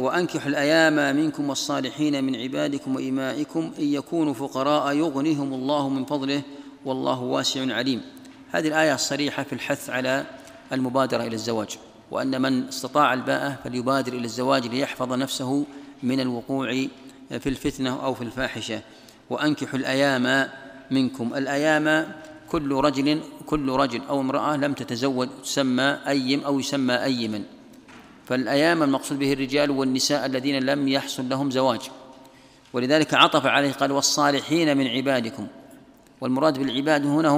وأنكحوا الأيام منكم والصالحين من عبادكم وإمائكم إن يكونوا فقراء يغنيهم الله من فضله والله واسع عليم. هذه الآية الصريحة في الحث على المبادرة إلى الزواج، وأن من استطاع الباءة فليبادر إلى الزواج ليحفظ نفسه من الوقوع في الفتنة أو في الفاحشة. وأنكحوا الأيام منكم، الأيام كل رجل أو امرأة لم تتزوج تسمى أيم أو يسمى أيما، فالأيام المقصود به الرجال والنساء الذين لم يحصل لهم زواج، ولذلك عطف عليه قال والصالحين من عبادكم، والمراد بالعباد هنا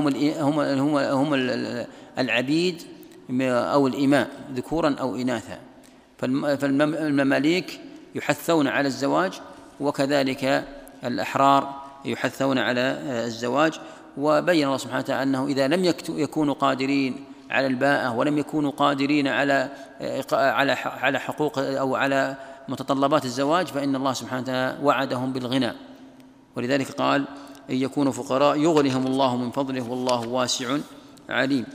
هم العبيد أو الإماء ذكورا أو إناثا، فالمماليك يحثون على الزواج وكذلك الأحرار يحثون على الزواج. وبين الله سبحانه وتعالى أنه إذا لم يكونوا قادرين على الباءة ولم يكونوا قادرين على حقوق أو على متطلبات الزواج فإن الله سبحانه وتعالى وعدهم بالغنى، ولذلك قال إن يكونوا فقراء يغنيهم الله من فضله والله واسع عليم.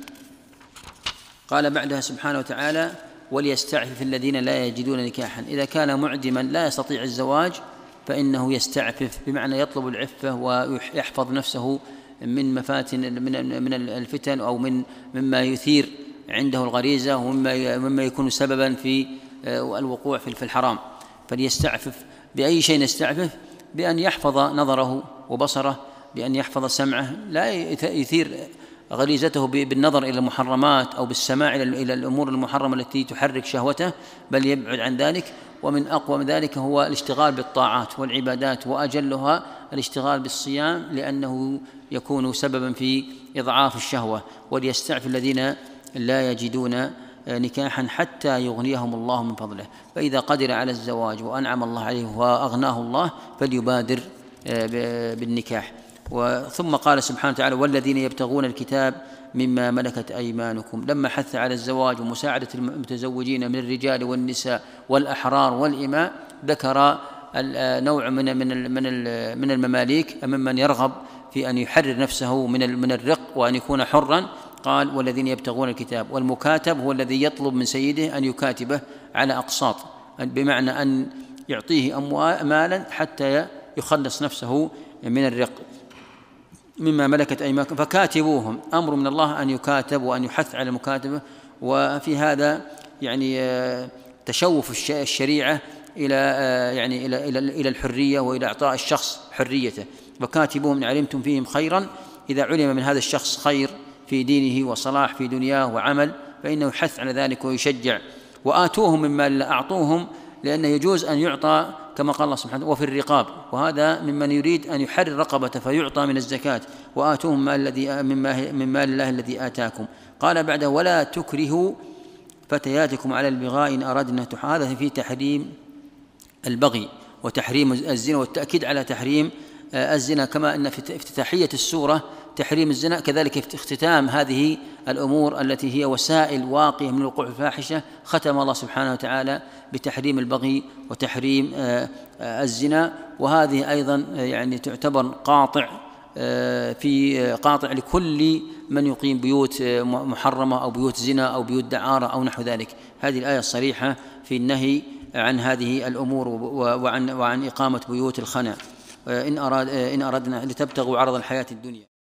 قال بعدها سبحانه وتعالى وليستعفف الذين لا يجدون نكاحا، إذا كان معدما لا يستطيع الزواج فإنه يستعفف بمعنى يطلب العفة ويحفظ نفسه من مفاتن من الفتن أو من مما يثير عنده الغريزة ومما يكون سببا في الوقوع في الحرام. فليستعفف، بأي شيء يستعفف؟ بأن يحفظ نظره وبصره، بأن يحفظ سمعه لا يثير غريزته بالنظر إلى المحرمات أو بالسماع إلى الأمور المحرمة التي تحرك شهوته، بل يبعد عن ذلك. ومن أقوى من ذلك هو الاشتغال بالطاعات والعبادات، وأجلها الاشتغال بالصيام لأنه يكون سببا في إضعاف الشهوة. وليستعفف الذين لا يجدون نكاحا حتى يغنيهم الله من فضله، فإذا قدر على الزواج وأنعم الله عليه وأغناه الله فليبادر بالنكاح. ثم قال سبحانه وتعالى والذين يبتغون الكتاب مما ملكت أيمانكم، لما حث على الزواج ومساعدة المتزوجين من الرجال والنساء والأحرار والإماء ذكر نوع من المماليك ممن يرغب في أن يحرر نفسه من الرق وأن يكون حرا. قال والذين يبتغون الكتاب، والمكاتب هو الذي يطلب من سيده أن يكاتبه على أقساط، بمعنى أن يعطيه مالا حتى يخلص نفسه من الرق مما ملكت أيمانكم فكاتبوهم، أمر من الله أن يكاتب وأن يحث على المكاتبة. وفي هذا يعني تشوف الشريعة إلى يعني إلى الحرية وإلى إعطاء الشخص حريته. وكاتبوهم إن علمتم فيهم خيرا، إذا علم من هذا الشخص خير في دينه وصلاح في دنياه وعمل فإنه يحث على ذلك ويشجع. وآتوهم مما لا أعطوهم، لأنه يجوز أن يعطى كما قال الله سبحانه وفي الرقاب، وهذا ممن يريد أن يحرر رقبته فيعطى من الزكاة. وآتوهم من مال الله الذي آتاكم. قال بعده ولا تكرهوا فتياتكم على البغاء إن أردنا، هذا في تحريم البغي وتحريم الزنا والتأكيد على تحريم الزنا، كما أن في افتتاحية السورة تحريم الزنا، كذلك في اختتام هذه الأمور التي هي وسائل واقية من الوقوع في الفاحشة ختم الله سبحانه وتعالى بتحريم البغي وتحريم الزنا. وهذه أيضا يعني تعتبر قاطع لكل من يقيم بيوت محرمة أو بيوت زنا أو بيوت دعارة أو نحو ذلك. هذه الآية الصريحة في النهي عن هذه الأمور وعن إقامة بيوت الخنا إن أردنا لتبتغوا عرض الحياة الدنيا.